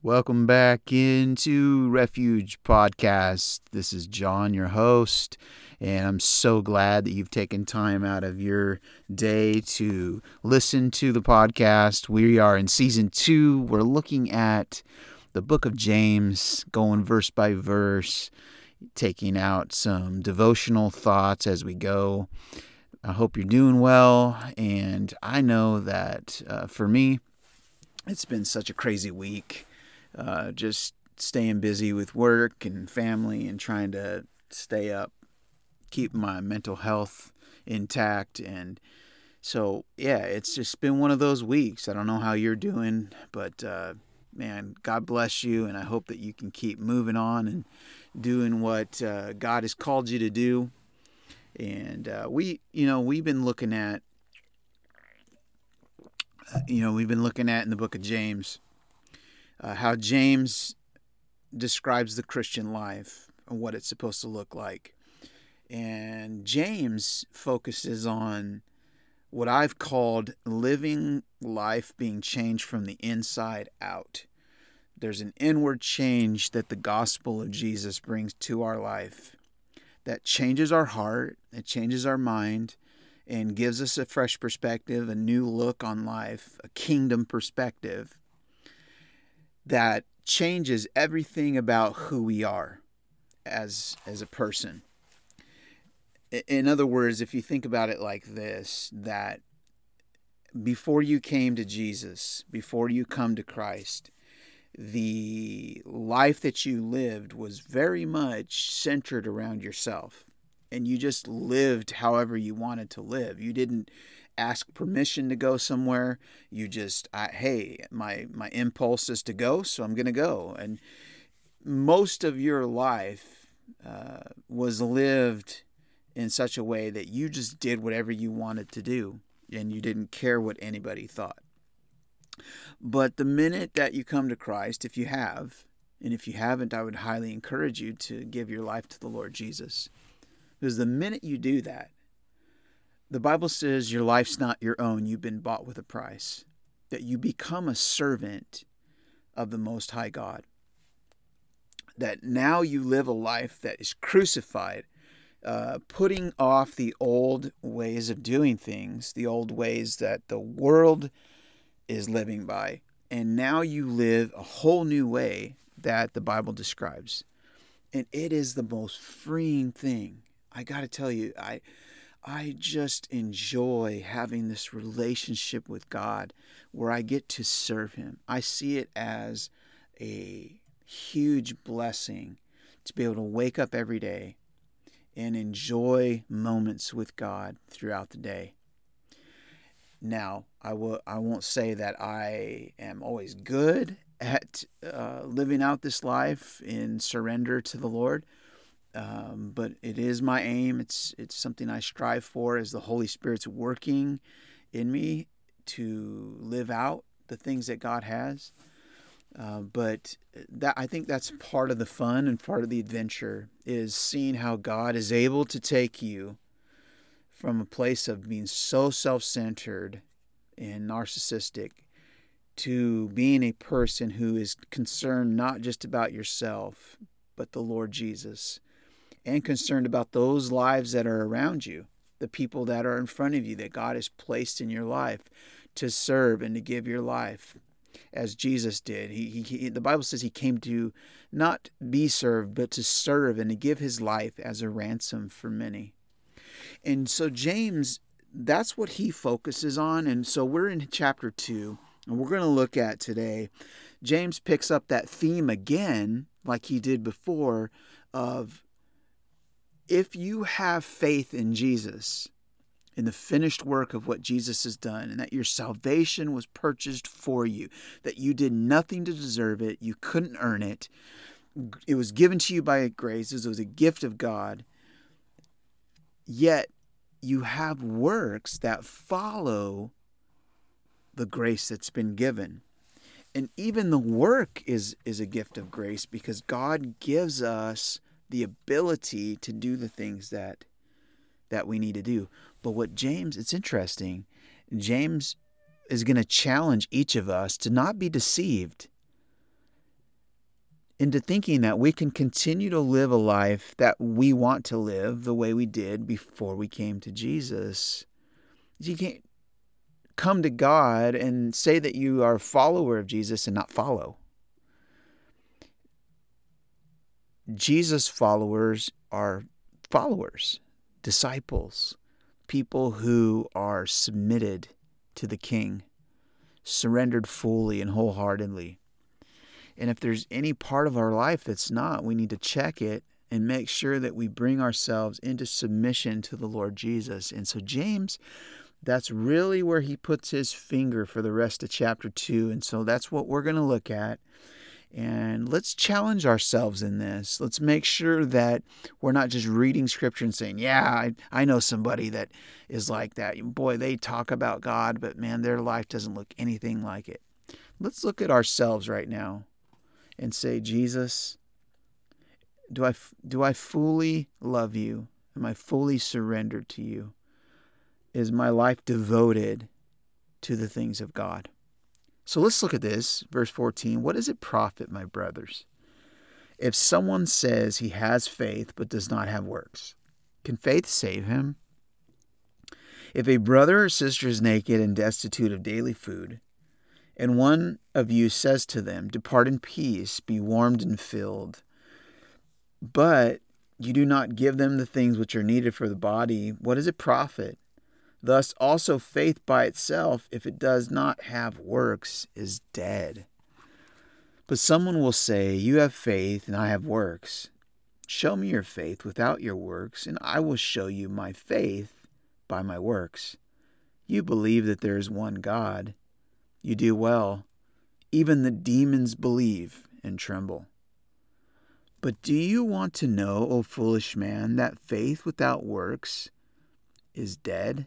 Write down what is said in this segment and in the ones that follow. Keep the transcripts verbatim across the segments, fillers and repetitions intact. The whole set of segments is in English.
Welcome back into Refuge Podcast. This is John, your host, and I'm so glad that you've taken time out of your day to listen to the podcast. We are in season two. We're looking at the book of James, going verse by verse, taking out some devotional thoughts as we go. I hope you're doing well, and I know that uh, for me, it's been such a crazy week. Uh, just staying busy with work and family and trying to stay up, keep my mental health intact. And so, yeah, it's just been one of those weeks. I don't know how you're doing, but uh, man, God bless you. And I hope that you can keep moving on and doing what uh, God has called you to do. And uh, we, you know, we've been looking at, you know, we've been looking at in the book of James, Uh, how James describes the Christian life and what it's supposed to look like. And James focuses on what I've called living life being changed from the inside out. There's an inward change that the gospel of Jesus brings to our life that changes our heart, it changes our mind, and gives us a fresh perspective, a new look on life, a kingdom perspective that changes everything about who we are as as a person. In other words, if you think about it like this, that before you came to Jesus, before you come to Christ, the life that you lived was very much centered around yourself. And you just lived however you wanted to live. You didn't ask permission to go somewhere. You just, I, hey, my, my impulse is to go, so I'm going to go. And most of your life uh, was lived in such a way that you just did whatever you wanted to do, and you didn't care what anybody thought. But the minute that you come to Christ, if you have, and if you haven't, I would highly encourage you to give your life to the Lord Jesus. Because the minute you do that, the Bible says your life's not your own. You've been bought with a price. That you become a servant of the Most High God. That now you live a life that is crucified, uh, putting off the old ways of doing things, the old ways that the world is living by. And now you live a whole new way that the Bible describes. And it is the most freeing thing. I got to tell you, I I just enjoy having this relationship with God where I get to serve Him. I see it as a huge blessing to be able to wake up every day and enjoy moments with God throughout the day. Now, I will, I won't say that I am always good at uh, living out this life in surrender to the Lord. Um, but it is my aim. It's it's something I strive for as the Holy Spirit's working in me to live out the things that God has. Uh, but that I think that's part of the fun and part of the adventure is seeing how God is able to take you from a place of being so self-centered and narcissistic to being a person who is concerned not just about yourself, but the Lord Jesus. And concerned about those lives that are around you, the people that are in front of you, that God has placed in your life to serve and to give your life as Jesus did. He, he, the Bible says he came to not be served, but to serve and to give his life as a ransom for many. And so James, that's what he focuses on. And so we're in chapter two, and we're going to look at today. James picks up that theme again, like he did before, of if you have faith in Jesus, in the finished work of what Jesus has done, and that your salvation was purchased for you, that you did nothing to deserve it, you couldn't earn it, it was given to you by grace, it was a gift of God, yet you have works that follow the grace that's been given. And even the work is, is a gift of grace because God gives us the ability to do the things that that we need to do. But what James, it's interesting, James is going to challenge each of us to not be deceived into thinking that we can continue to live a life that we want to live the way we did before we came to Jesus. You can't come to God and say that you are a follower of Jesus and not follow. Jesus followers are followers, disciples, people who are submitted to the King, surrendered fully and wholeheartedly. And if there's any part of our life that's not, we need to check it and make sure that we bring ourselves into submission to the Lord Jesus. And so James, that's really where he puts his finger for the rest of chapter two. And so that's what we're going to look at. And let's challenge ourselves in this. Let's make sure that we're not just reading scripture and saying, yeah, I, I know somebody that is like that. Boy, they talk about God, but man, their life doesn't look anything like it. Let's look at ourselves right now and say, Jesus, do I, do I fully love you? Am I fully surrendered to you? Is my life devoted to the things of God? So let's look at this, verse fourteen. What does it profit, my brothers, if someone says he has faith but does not have works? Can faith save him? If a brother or sister is naked and destitute of daily food, and one of you says to them, depart in peace, be warmed and filled, but you do not give them the things which are needed for the body, what does it profit? Thus also faith by itself, if it does not have works, is dead. But someone will say, you have faith and I have works. Show me your faith without your works, and I will show you my faith by my works. You believe that there is one God. You do well. Even the demons believe and tremble. But do you want to know, O foolish man, that faith without works is dead?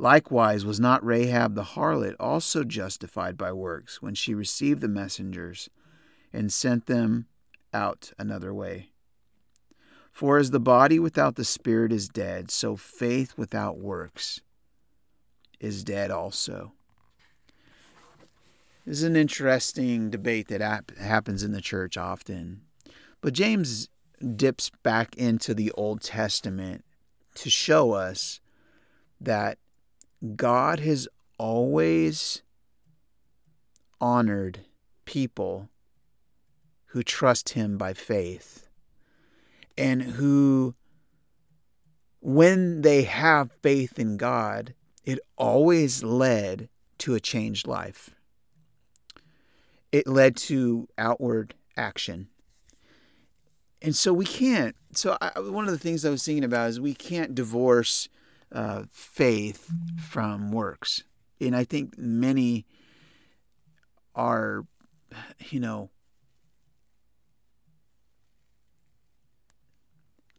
Likewise, was not Rahab the harlot also justified by works when she received the messengers and sent them out another way? For as the body without the spirit is dead, so faith without works is dead also. This is an interesting debate that happens in the church often. But James dips back into the Old Testament to show us that God has always honored people who trust him by faith and who, when they have faith in God, it always led to a changed life. It led to outward action. And so we can't, so I, one of the things I was thinking about is we can't divorce Uh, faith from works. And I think many are, you know,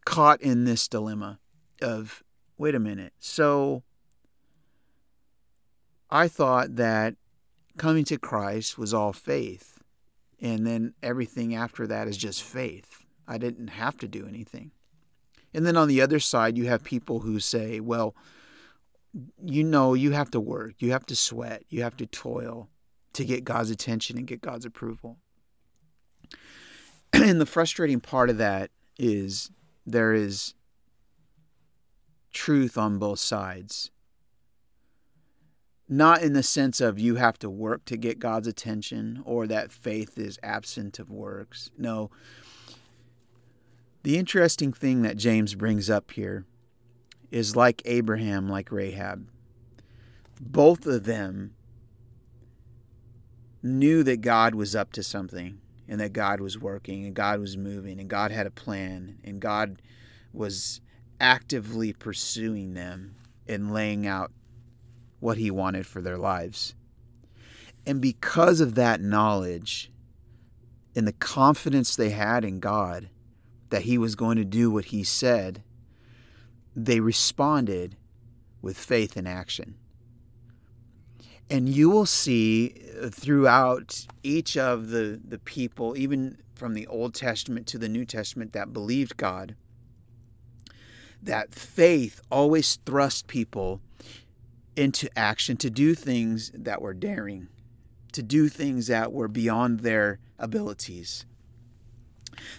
caught in this dilemma of, wait a minute. So I thought that coming to Christ was all faith. And then everything after that is just faith. I didn't have to do anything. And then on the other side, you have people who say, well, you know, you have to work, you have to sweat, you have to toil to get God's attention and get God's approval. And the frustrating part of that is there is truth on both sides. Not in the sense of you have to work to get God's attention or that faith is absent of works. No. The interesting thing that James brings up here is like Abraham, like Rahab. Both of them knew that God was up to something and that God was working and God was moving and God had a plan and God was actively pursuing them and laying out what he wanted for their lives. And because of that knowledge, and the confidence they had in God that he was going to do what he said, they responded with faith in action. And you will see throughout each of the, the people, even from the Old Testament to the New Testament, that believed God, that faith always thrust people into action to do things that were daring, to do things that were beyond their abilities.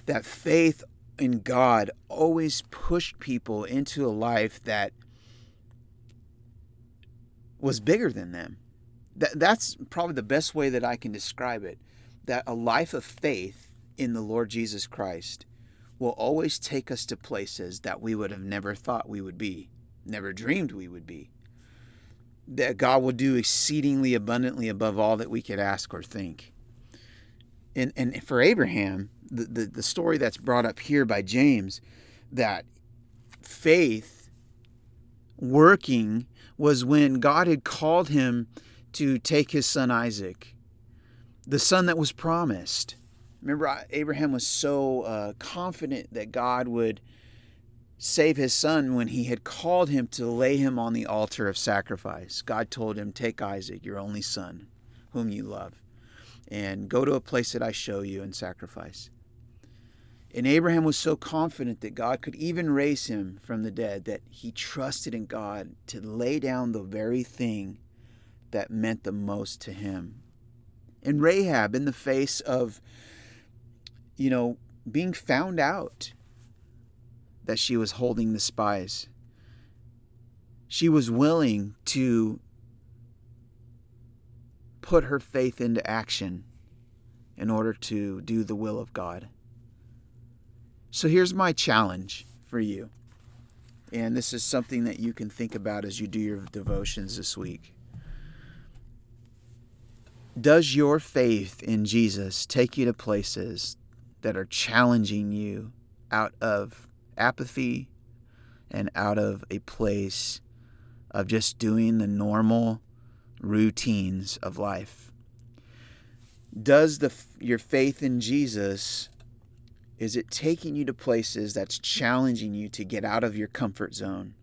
That faith in God always pushed people into a life that was bigger than them. That, that's probably the best way that I can describe it. That a life of faith in the Lord Jesus Christ will always take us to places that we would have never thought we would be, never dreamed we would be. That God will do exceedingly abundantly above all that we could ask or think. And, and for Abraham, the, the, the story that's brought up here by James, that faith working was when God had called him to take his son Isaac, the son that was promised. Remember, Abraham was so uh, confident that God would save his son when he had called him to lay him on the altar of sacrifice. God told him, take Isaac, your only son, whom you love, and go to a place that I show you and sacrifice. And Abraham was so confident that God could even raise him from the dead that he trusted in God to lay down the very thing that meant the most to him. And Rahab, in the face of, you know, being found out that she was holding the spies, she was willing to put her faith into action in order to do the will of God. So here's my challenge for you. And this is something that you can think about as you do your devotions this week. Does your faith in Jesus take you to places that are challenging you out of apathy and out of a place of just doing the normal routines of life? Does the your faith in Jesus, is it taking you to places that's challenging you to get out of your comfort zone,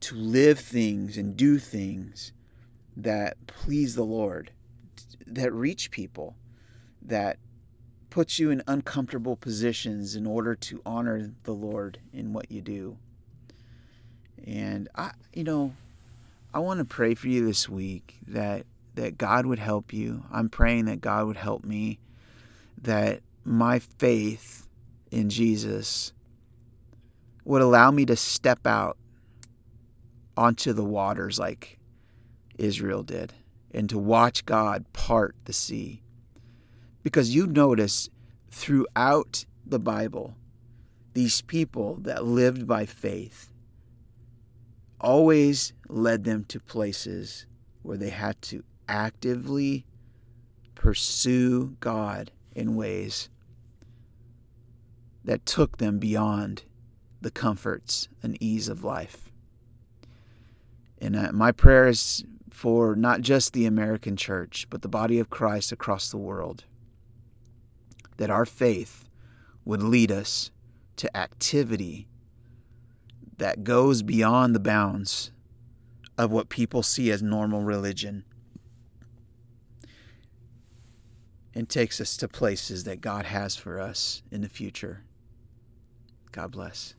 to live things and do things that please the Lord, that reach people, that puts you in uncomfortable positions in order to honor the Lord in what you do? And I, you know, I want to pray for you this week that that God would help you. I'm praying that God would help me, that my faith in Jesus would allow me to step out onto the waters like Israel did and to watch God part the sea. Because you notice throughout the Bible, these people that lived by faith always led them to places where they had to actively pursue God in ways that took them beyond the comforts and ease of life. And my prayer is for not just the American church, but the body of Christ across the world, that our faith would lead us to activity that goes beyond the bounds of what people see as normal religion and takes us to places that God has for us in the future. God bless.